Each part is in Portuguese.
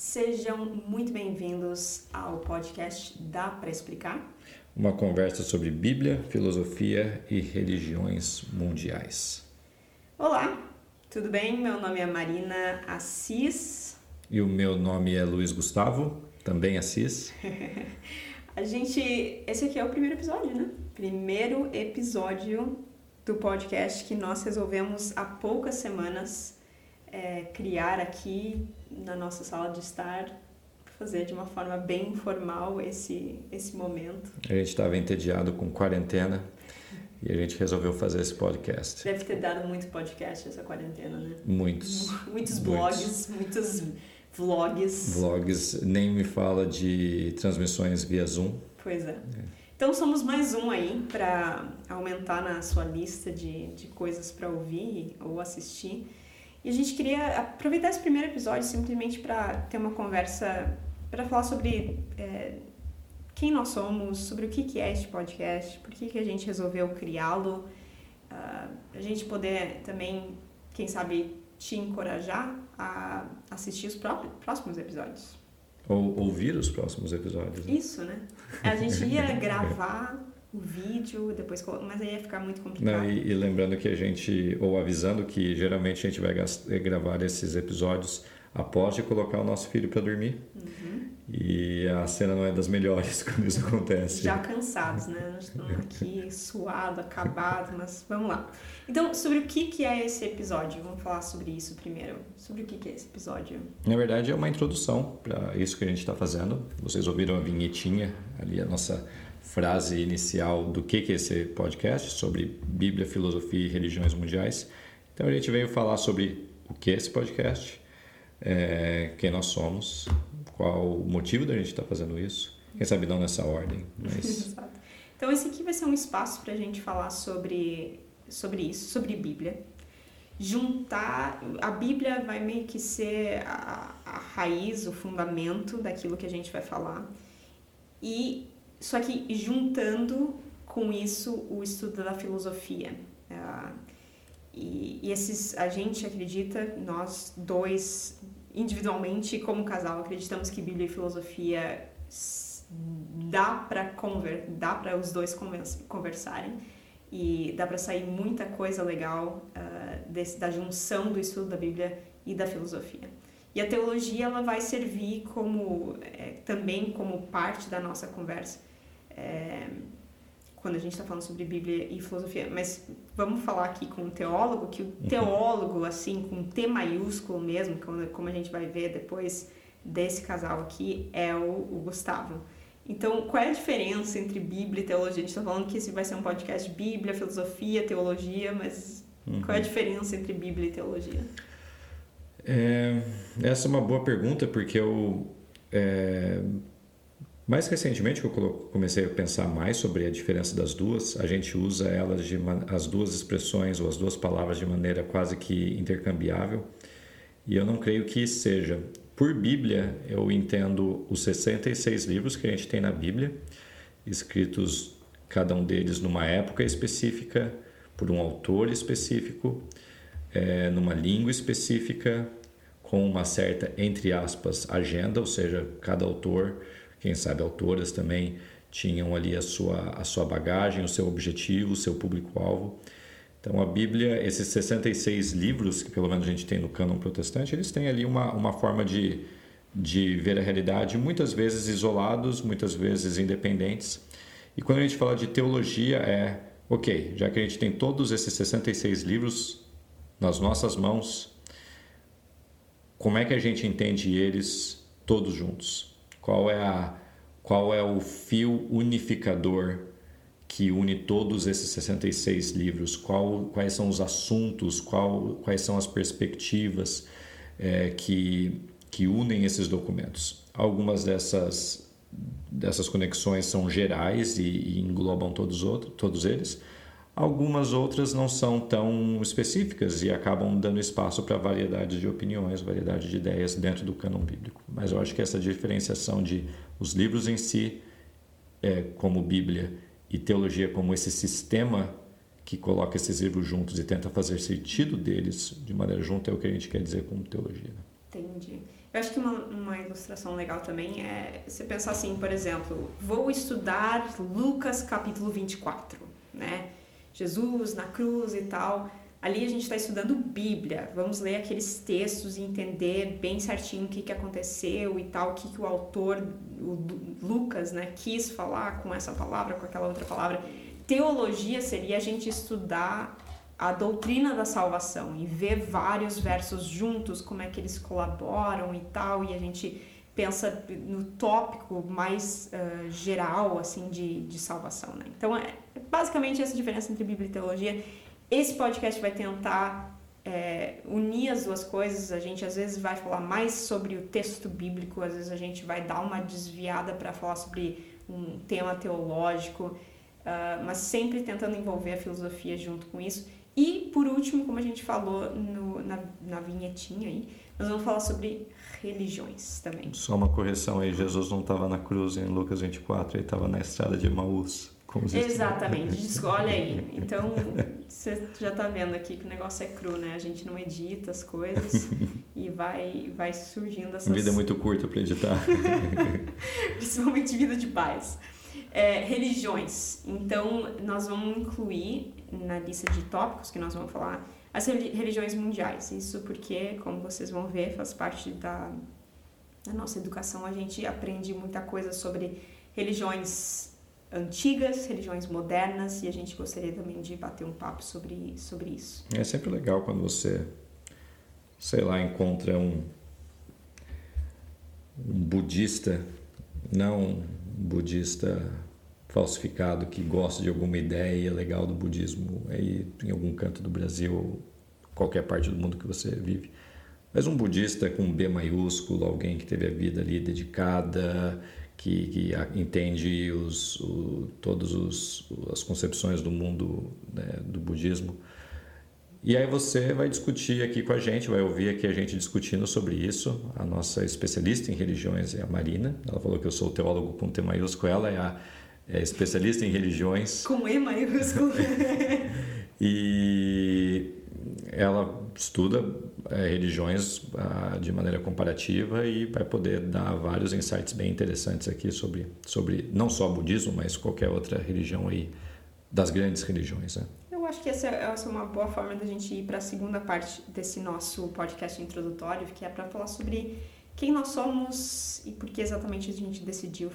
Sejam muito bem-vindos ao podcast Dá Pra Explicar? Uma conversa sobre Bíblia, filosofia e religiões mundiais. Olá, tudo bem? Meu nome é Marina Assis. E o meu nome é Luiz Gustavo, também Assis. Esse aqui é o primeiro episódio, né? Primeiro episódio do podcast que nós resolvemos há poucas semanas criar aqui na nossa sala de estar, fazer de uma forma bem informal esse momento. A gente estava entediado com quarentena e a gente resolveu fazer esse podcast. Deve ter dado muito podcast essa quarentena, né? Muitos. Muitos blogs, muitos vlogs. Vlogs, nem me fala de transmissões via Zoom. Pois é. Então somos mais um aí para aumentar na sua lista de coisas para ouvir ou assistir. E a gente queria aproveitar esse primeiro episódio simplesmente para ter uma conversa, para falar sobre quem nós somos, sobre o que é este podcast, por que a gente resolveu criá-lo, a gente poder também, quem sabe, te encorajar a assistir os próximos episódios. Ou ouvir os próximos episódios. Né? Isso, né? A gente ia gravar o vídeo, depois, mas aí ia ficar muito complicado. Não, e lembrando que avisando que geralmente a gente vai gravar esses episódios após de colocar o nosso filho para dormir. Uhum. E a cena não é das melhores quando isso acontece. Já cansados, né? Nós estamos aqui suado, acabado, mas vamos lá. Então, sobre o que é esse episódio? Vamos falar sobre isso primeiro. Sobre o que é esse episódio? Na verdade, é uma introdução para isso que a gente está fazendo. Vocês ouviram a vinhetinha ali, a nossa frase inicial do que é esse podcast, sobre Bíblia, filosofia e religiões mundiais. Então a gente veio falar sobre o que é esse podcast, quem nós somos, qual o motivo da gente estar fazendo isso, quem sabe não nessa ordem. Mas... Exato. Então esse aqui vai ser um espaço para a gente falar sobre isso, sobre Bíblia. Juntar, a Bíblia vai meio que ser a raiz, o fundamento daquilo que a gente vai falar. E só que juntando com isso o estudo da filosofia. E esses, a gente acredita, nós dois individualmente como casal, acreditamos que Bíblia e filosofia dá para os dois conversarem e dá para sair muita coisa legal da junção do estudo da Bíblia e da filosofia. E a teologia ela vai servir também como parte da nossa conversa. Quando a gente está falando sobre Bíblia e filosofia, mas vamos falar aqui com um teólogo, que o teólogo, assim, com T maiúsculo mesmo, como a gente vai ver depois desse casal aqui, é o Gustavo. Então, qual é a diferença entre Bíblia e teologia? A gente está falando que esse vai ser um podcast de Bíblia, filosofia, teologia, mas qual é a diferença entre Bíblia e teologia? Essa é uma boa pergunta, porque mais recentemente eu comecei a pensar mais sobre a diferença das duas. A gente usa elas as duas expressões ou as duas palavras de maneira quase que intercambiável, e eu não creio que seja. Por Bíblia, eu entendo os 66 livros que a gente tem na Bíblia, escritos cada um deles numa época específica, por um autor específico, numa língua específica, com uma certa, entre aspas, agenda, ou seja, cada autor, quem sabe autoras também, tinham ali a sua bagagem, o seu objetivo, o seu público-alvo. Então a Bíblia, esses 66 livros, que pelo menos a gente tem no cânon protestante, eles têm ali uma forma de ver a realidade, muitas vezes isolados, muitas vezes independentes. E quando a gente fala de teologia já que a gente tem todos esses 66 livros nas nossas mãos, como é que a gente entende eles todos juntos? Qual é o fio unificador que une todos esses 66 livros? Quais são os assuntos? Quais são as perspectivas que unem esses documentos? Algumas dessas conexões são gerais e englobam todos eles. Algumas outras não são tão específicas e acabam dando espaço para variedade de opiniões, variedade de ideias dentro do cânon bíblico. Mas eu acho que essa diferenciação de os livros em si, como Bíblia, e teologia como esse sistema que coloca esses livros juntos e tenta fazer sentido deles de maneira junta, é o que a gente quer dizer com teologia. Né? Entendi. Eu acho que uma ilustração legal também é você pensar assim, por exemplo, vou estudar Lucas capítulo 24, né? Jesus na cruz e tal. Ali a gente está estudando Bíblia, vamos ler aqueles textos e entender bem certinho o que aconteceu e tal, o que o autor, o Lucas, né, quis falar com essa palavra, com aquela outra palavra. Teologia seria a gente estudar a doutrina da salvação e ver vários versos juntos, como é que eles colaboram e tal, e a gente pensa no tópico mais geral, assim, de salvação, né? Então, é basicamente essa diferença entre Bíblia e teologia. Esse podcast vai tentar unir as duas coisas. A gente, às vezes, vai falar mais sobre o texto bíblico, às vezes a gente vai dar uma desviada para falar sobre um tema teológico, mas sempre tentando envolver a filosofia junto com isso. E, por último, como a gente falou na vinhetinha aí, nós vamos falar sobre religiões também. Só uma correção aí, Jesus não estava na cruz em Lucas 24, ele estava na estrada de Emaús. Exatamente, olha aí. Então, você já está vendo aqui que o negócio é cru, né? A gente não edita as coisas e vai surgindo essas... Vida é muito curta para editar. Principalmente vida de paz. Religiões. Então, nós vamos incluir na lista de tópicos que nós vamos falar as religiões mundiais. Isso porque, como vocês vão ver, faz parte da nossa educação. A gente aprende muita coisa sobre religiões antigas, religiões modernas, e a gente gostaria também de bater um papo sobre isso. É sempre legal quando você, sei lá, encontra um budista, não um budista falsificado que gosta de alguma ideia legal do budismo aí em algum canto do Brasil ou qualquer parte do mundo que você vive, mas um budista com B maiúsculo, alguém que teve a vida ali dedicada, que entende todas as concepções do mundo, né, do budismo. E aí você vai discutir aqui com a gente, vai ouvir aqui a gente discutindo sobre isso. A nossa especialista em religiões é a Marina. Ela falou que eu sou teólogo com T maiúsculo, ela é especialista em religiões. Com E maiúsculo. E ela estuda religiões de maneira comparativa e vai poder dar vários insights bem interessantes aqui sobre não só budismo, mas qualquer outra religião aí, das grandes religiões, né? Eu acho que essa é uma boa forma da gente ir para a segunda parte desse nosso podcast introdutório, que é para falar sobre quem nós somos e por que exatamente a gente decidiu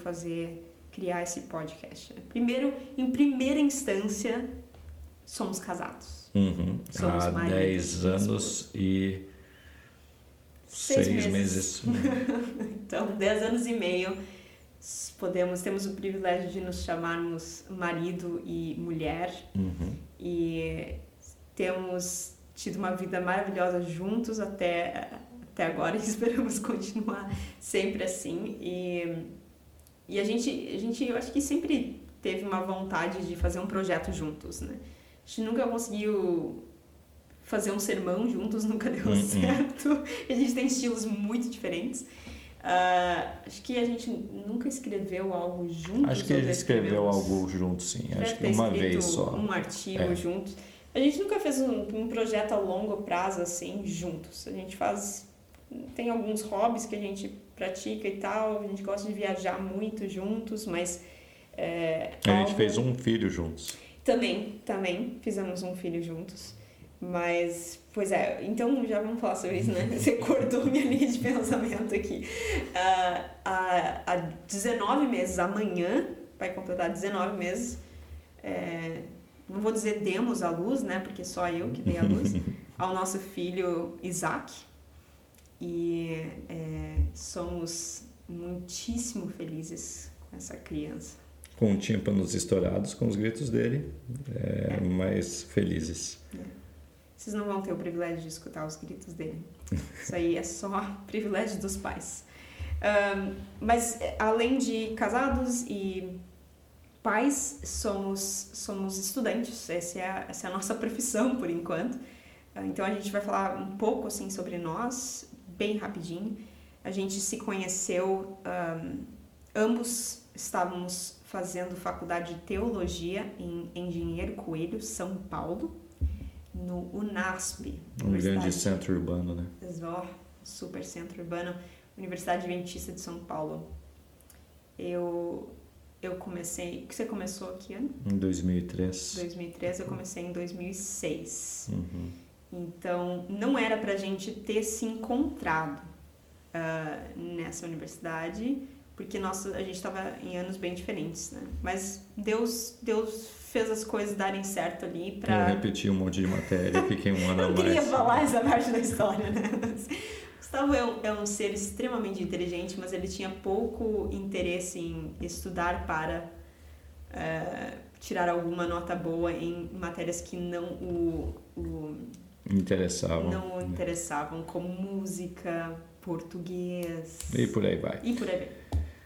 criar esse podcast. Primeiro, em primeira instância, somos casados. Uhum. Somos há 10 anos e 6 meses. Então, 10 anos e meio, temos o privilégio de nos chamarmos marido e mulher. Uhum. E temos tido uma vida maravilhosa juntos até agora e esperamos continuar sempre assim. E a gente, eu acho que sempre teve uma vontade de fazer um projeto juntos, né? A gente nunca conseguiu fazer um sermão juntos, nunca deu certo. A gente tem estilos muito diferentes. Acho que a gente nunca escreveu algo juntos. Acho que a gente escreveu algo juntos, sim. Acho que uma vez só. Um artigo juntos. A gente nunca fez um projeto a longo prazo assim, juntos. A gente faz. Tem alguns hobbies que a gente pratica e tal. A gente gosta de viajar muito juntos, mas. A gente fez um filho juntos. Também fizemos um filho juntos. Mas, pois é, então já vamos falar sobre isso, né? Você cortou minha linha de pensamento aqui. Há 19 meses, amanhã, vai completar 19 meses, não vou dizer demos à luz, né? Porque só eu que dei à luz, ao nosso filho Isaac. E somos muitíssimo felizes com essa criança. Com tímpanos estourados, com os gritos dele, mas felizes. Vocês não vão ter o privilégio de escutar os gritos dele. Isso aí é só privilégio dos pais. Mas, além de casados e pais, somos estudantes. Essa é a nossa profissão, por enquanto. Então, a gente vai falar um pouco assim, sobre nós, bem rapidinho. A gente se conheceu... ambos estávamos fazendo faculdade de Teologia em Engenheiro Coelho, São Paulo, no UNASP. Um grande centro urbano, né? Super centro urbano. Universidade Adventista de São Paulo. Eu comecei... Você começou que ano? Em 2003. 2003, eu comecei em 2006. Uhum. Então, não era pra gente ter se encontrado nessa universidade, porque a gente estava em anos bem diferentes, né? Mas Deus fez as coisas darem certo ali pra... Eu repeti um monte de matéria, fiquei um ano a mais. Não queria falar essa parte da história, né? Gustavo é um ser extremamente inteligente, mas ele tinha pouco interesse em estudar para tirar alguma nota boa em matérias que não o interessavam. Não o interessavam, como música, português... E por aí vai.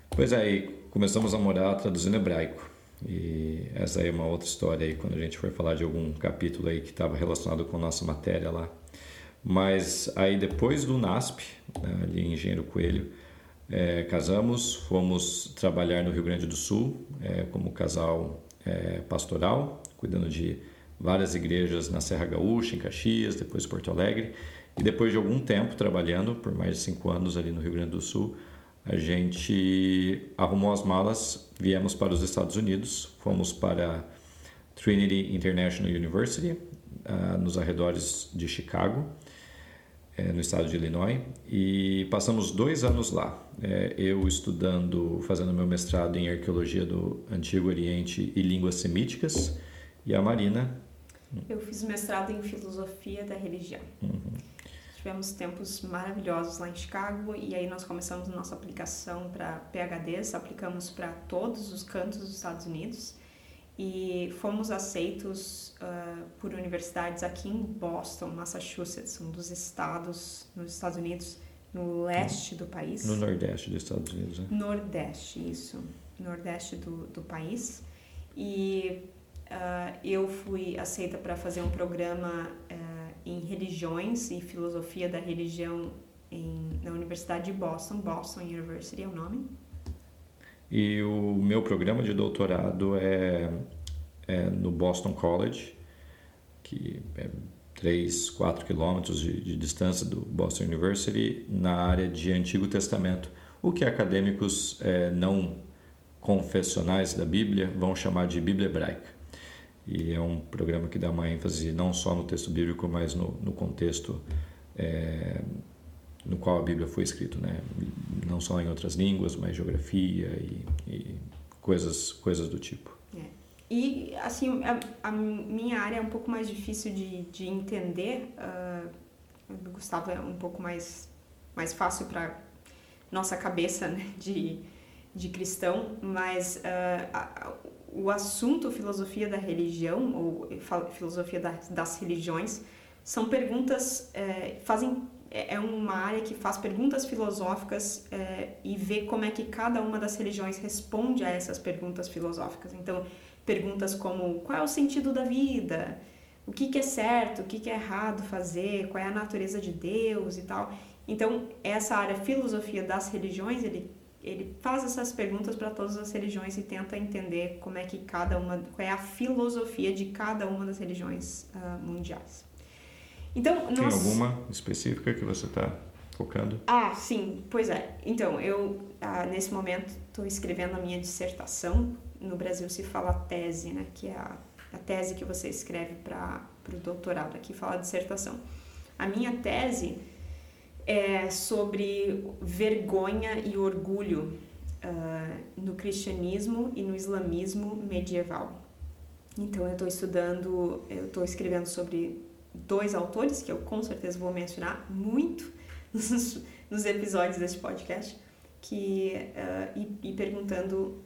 Pois aí, começamos a morar traduzindo hebraico. E essa aí é uma outra história aí, quando a gente for falar de algum capítulo aí que estava relacionado com a nossa matéria lá. Mas aí depois do UNASP, ali em Engenheiro Coelho, casamos, fomos trabalhar no Rio Grande do Sul como casal pastoral, cuidando de várias igrejas na Serra Gaúcha, em Caxias, depois Porto Alegre. E depois de algum tempo trabalhando, por mais de 5 anos ali no Rio Grande do Sul, a gente arrumou as malas, viemos para os Estados Unidos, fomos para Trinity International University, nos arredores de Chicago, no estado de Illinois, e passamos 2 anos lá, eu estudando, fazendo meu mestrado em Arqueologia do Antigo Oriente e Línguas Semíticas, e a Marina... Eu fiz mestrado em Filosofia da Religião. Uhum. Tivemos tempos maravilhosos lá em Chicago, e aí nós começamos nossa aplicação para PhDs, aplicamos para todos os cantos dos Estados Unidos, e fomos aceitos por universidades aqui em Boston, Massachusetts, um dos estados nos Estados Unidos, no leste do país. No nordeste dos Estados Unidos, né? Nordeste, isso. Nordeste do país. E eu fui aceita para fazer um programa em religiões e filosofia da religião na Universidade de Boston. Boston University é o nome. E o meu programa de doutorado é no Boston College, que é 3, 4 quilômetros de distância do Boston University, na área de Antigo Testamento, o que acadêmicos não confessionais da Bíblia vão chamar de Bíblia Hebraica. E é um programa que dá uma ênfase não só no texto bíblico, mas no contexto no qual a Bíblia foi escrita, né? Não só em outras línguas, mas geografia e coisas do tipo. E, assim, a minha área é um pouco mais difícil de entender. O Gustavo é um pouco mais fácil para nossa cabeça, né? de cristão, mas o assunto filosofia da religião, ou filosofia das religiões, são perguntas, é uma área que faz perguntas filosóficas e vê como é que cada uma das religiões responde a essas perguntas filosóficas. Então, perguntas como: qual é o sentido da vida? O que é certo? O que é errado fazer? Qual é a natureza de Deus e tal? Então, essa área, filosofia das religiões, ele faz essas perguntas para todas as religiões e tenta entender como é que qual é a filosofia de cada uma das religiões mundiais. Então, tem alguma específica que você está focando? Ah, sim, pois é. Então, eu, nesse momento, estou escrevendo a minha dissertação. No Brasil se fala tese, né? Que é a tese que você escreve para o doutorado. Aqui fala dissertação. A minha tese é sobre vergonha e orgulho no cristianismo e no islamismo medieval. Então, eu estou escrevendo sobre 2 autores que eu com certeza vou mencionar muito nos episódios desse podcast, e perguntando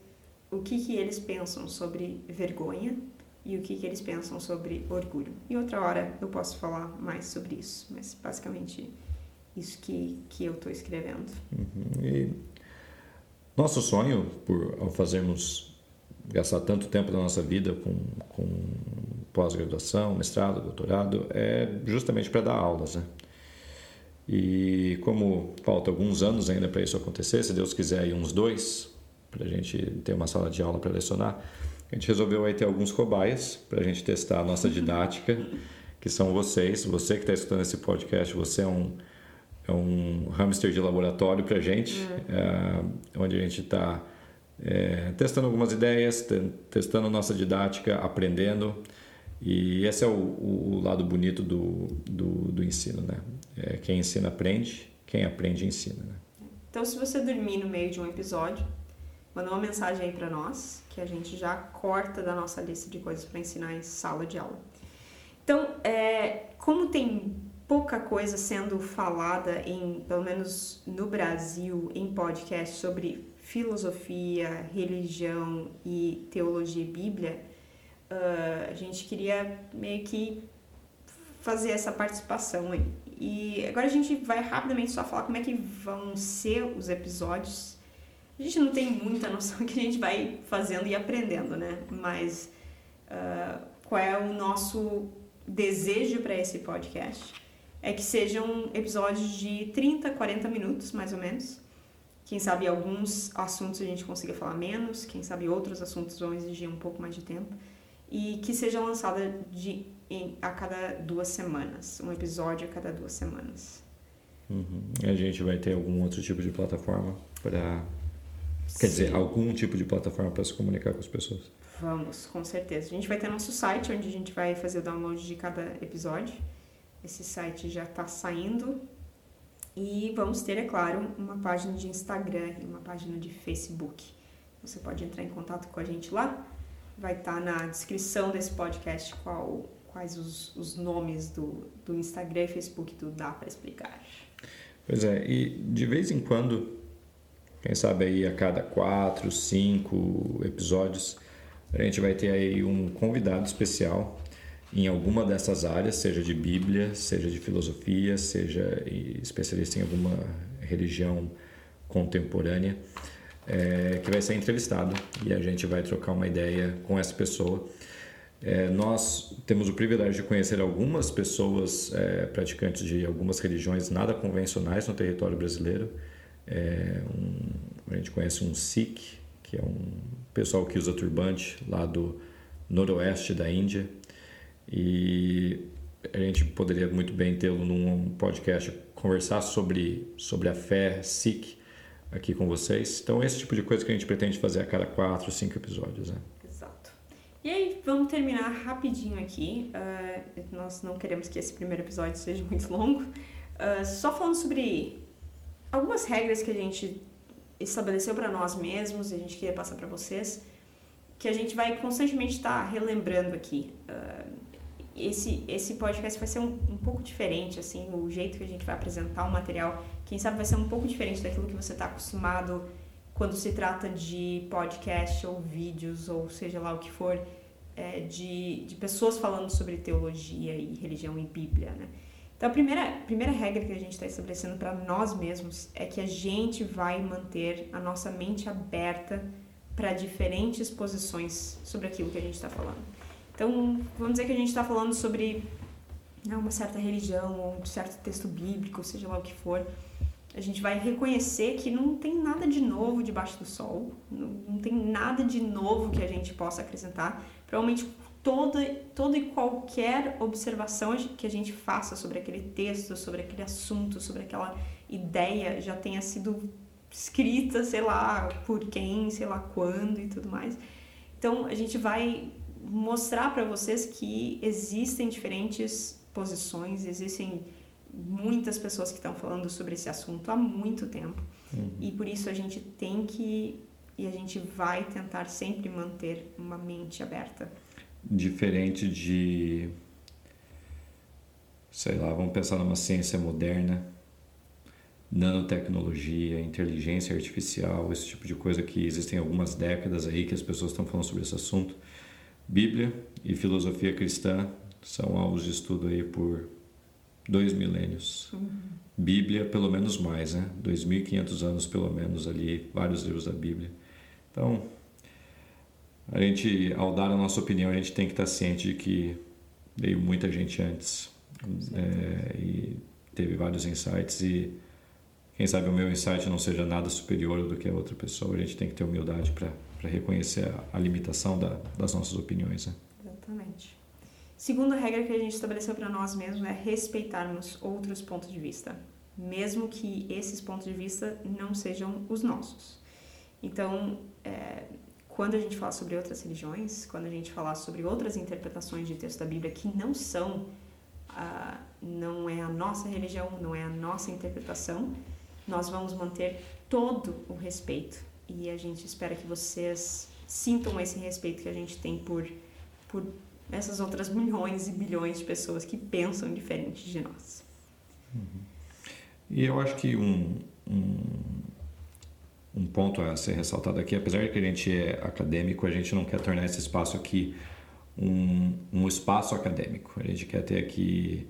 o que eles pensam sobre vergonha e o que eles pensam sobre orgulho. E outra hora eu posso falar mais sobre isso, mas basicamente isso que eu estou escrevendo. Uhum. E nosso sonho, ao fazermos gastar tanto tempo da nossa vida com pós-graduação, mestrado, doutorado, é justamente para dar aulas, né? E como falta alguns anos ainda para isso acontecer, se Deus quiser aí uns 2, para a gente ter uma sala de aula para lecionar, a gente resolveu aí ter alguns cobaias para a gente testar a nossa didática, que são você que está escutando esse podcast. Você é um é um hamster de laboratório para a gente, onde a gente está testando algumas ideias, testando nossa didática, aprendendo. E esse é o lado bonito do ensino, né? Quem ensina aprende, quem aprende ensina, né? Então, se você dormir no meio de um episódio, manda uma mensagem aí para nós, que a gente já corta da nossa lista de coisas para ensinar em sala de aula. Então, como tem pouca coisa sendo falada, pelo menos no Brasil, em podcast sobre filosofia, religião e teologia e Bíblia, a gente queria meio que fazer essa participação aí. E agora a gente vai rapidamente só falar como é que vão ser os episódios. A gente não tem muita noção que a gente vai fazendo e aprendendo, né? Mas qual é o nosso desejo para esse podcast? É que sejam episódios de 30, 40 minutos, mais ou menos. Quem sabe alguns assuntos a gente consiga falar menos, quem sabe outros assuntos vão exigir um pouco mais de tempo. E que seja lançada a cada 2 semanas, um episódio a cada 2 semanas. Uhum. A gente vai ter algum outro tipo de plataforma para... Quer dizer, algum tipo de plataforma para se comunicar com as pessoas. Vamos, com certeza. A gente vai ter nosso site, onde a gente vai fazer o download de cada episódio. Esse site já está saindo. E vamos ter, é claro, uma página de Instagram e uma página de Facebook. Você pode entrar em contato com a gente lá. Vai estar na descrição desse podcast quais os nomes do Instagram e Facebook do Dá Pra Explicar. Pois é, e de vez em quando, quem sabe aí a cada 4, 5 episódios, a gente vai ter aí um convidado especial em alguma dessas áreas, seja de Bíblia, seja de filosofia, seja especialista em alguma religião contemporânea. Que vai ser entrevistado e a gente vai trocar uma ideia com essa pessoa. Nós temos o privilégio de conhecer algumas pessoas praticantes de algumas religiões nada convencionais no território brasileiro. A gente conhece um Sikh, que é um pessoal que usa turbante lá do noroeste da Índia, e a gente poderia muito bem tê-lo num podcast, conversar sobre a fé Sikh aqui com vocês. Então, esse tipo de coisa que a gente pretende fazer a cada 4, 5 episódios, né? Exato. E aí, vamos terminar rapidinho aqui. Nós não queremos que esse primeiro episódio seja muito longo. Só falando sobre algumas regras que a gente estabeleceu para nós mesmos e a gente queria passar para vocês, que a gente vai constantemente estar relembrando aqui. Esse podcast vai ser um pouco diferente, assim, o jeito que a gente vai apresentar o material, quem sabe vai ser um pouco diferente daquilo que você está acostumado quando se trata de podcast ou vídeos, ou seja lá o que for, de pessoas falando sobre teologia e religião e Bíblia, né? Então a primeira regra que a gente está estabelecendo para nós mesmos é que a gente vai manter a nossa mente aberta para diferentes posições sobre aquilo que a gente está falando. Então, vamos dizer que a gente está falando sobre uma certa religião ou um certo texto bíblico, seja lá o que for. A gente vai reconhecer que não tem nada de novo debaixo do sol, não tem nada de novo que a gente possa acrescentar. Provavelmente, toda e qualquer observação que a gente faça sobre aquele texto, sobre aquele assunto, sobre aquela ideia já tenha sido escrita, sei lá, por quem, sei lá quando e tudo mais. Então, a gente vai mostrar para vocês que existem diferentes posições, existem muitas pessoas que estão falando sobre esse assunto há muito tempo. Uhum. E por isso a gente tem que, e a gente vai tentar sempre manter uma mente aberta. Diferente de, sei lá, vamos pensar numa ciência moderna, nanotecnologia, inteligência artificial, esse tipo de coisa que existem algumas décadas aí que as pessoas estão falando sobre esse assunto. Bíblia e filosofia cristã são alvos de estudo aí por 2 milênios. Uhum. Bíblia, pelo menos mais, né? 2.500 anos, pelo menos, ali, vários livros da Bíblia. Então, a gente, ao dar a nossa opinião, a gente tem que estar ciente de que veio muita gente antes. E teve vários insights e, quem sabe, o meu insight não seja nada superior do que a outra pessoa. A gente tem que ter humildade para reconhecer a limitação das nossas opiniões, né? Exatamente. Segunda regra que a gente estabeleceu para nós mesmos é respeitarmos outros pontos de vista. mesmo que esses pontos de vista não sejam os nossos. Então, quando a gente fala sobre outras religiões, quando a gente falar sobre outras interpretações de texto da Bíblia que não são, não é a nossa religião, não é a nossa interpretação, nós vamos manter todo o respeito, e a gente espera que vocês sintam esse respeito que a gente tem por essas outras milhões e bilhões de pessoas que pensam diferente de nós. Uhum. E eu acho que um ponto a ser ressaltado aqui, apesar de que a gente é acadêmico, a gente não quer tornar esse espaço aqui um espaço acadêmico. A gente quer ter aqui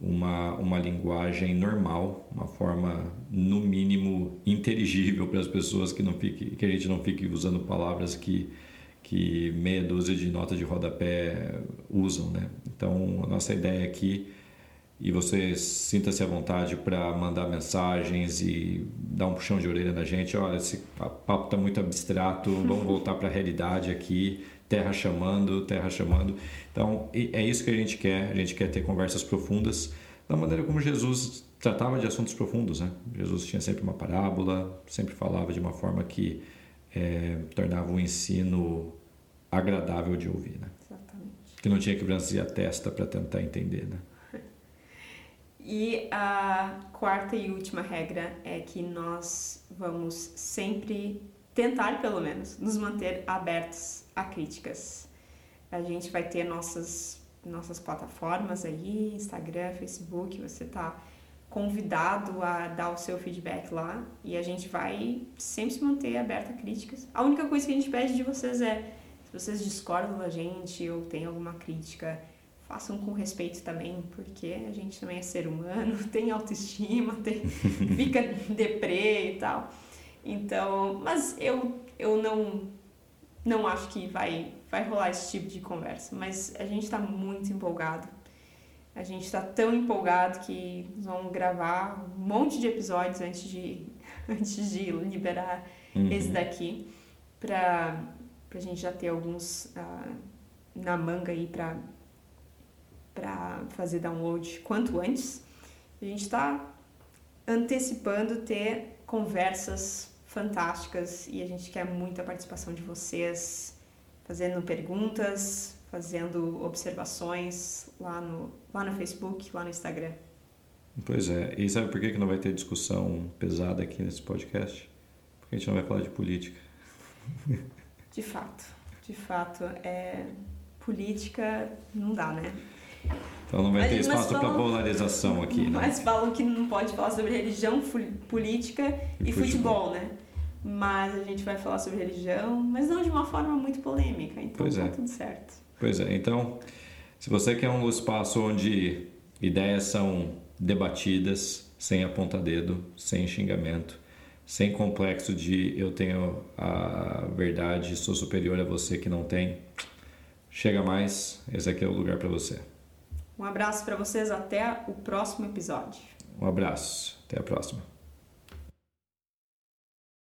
uma linguagem normal, uma forma, no mínimo, inteligível para as pessoas, que a gente não fique usando palavras que meia dúzia de notas de rodapé usam, né? Então, a nossa ideia aqui, e você sinta-se à vontade para mandar mensagens e dar um puxão de orelha na gente. Olha, esse papo está muito abstrato, vamos voltar para a realidade aqui, terra chamando. Então, é isso que a gente quer ter conversas profundas, da maneira como Jesus tratava de assuntos profundos, né? Jesus tinha sempre uma parábola, sempre falava de uma forma que tornava o ensino agradável de ouvir, né? Exatamente. Que não tinha que franzir a testa para tentar entender, né? E a quarta e última regra é que nós vamos sempre tentar, pelo menos, nos manter abertos a críticas. A gente vai ter nossas plataformas aí, Instagram, Facebook, você tá convidado a dar o seu feedback lá, e a gente vai sempre se manter aberto a críticas. A única coisa que a gente pede de vocês é, se vocês discordam da gente ou tem alguma crítica, façam com respeito também, porque a gente também é ser humano, tem autoestima, fica deprê e tal. Então, mas eu não acho que vai rolar esse tipo de conversa, mas a gente está muito empolgado. A gente está tão empolgado que nós vamos gravar um monte de episódios antes de liberar esse daqui, pra gente já ter alguns na manga aí para fazer download quanto antes. A gente está antecipando ter conversas fantásticas, e a gente quer muito a participação de vocês, fazendo perguntas, fazendo observações lá no Facebook, lá no Instagram. Pois é, e sabe por que não vai ter discussão pesada aqui nesse podcast? Porque a gente não vai falar de política. De fato, política não dá, né? Então não vai ter espaço para polarização aqui, né? Mas falam que não pode falar sobre religião, política e futebol, né? Mas a gente vai falar sobre religião, mas não de uma forma muito polêmica, então tá tudo certo. Pois é, então se você quer um espaço onde ideias são debatidas, sem apontar dedo, sem xingamento, sem complexo de eu tenho a verdade, sou superior a você que não tem, chega mais, esse aqui é o lugar para você. Um abraço para vocês, até o próximo episódio. Um abraço, até a próxima.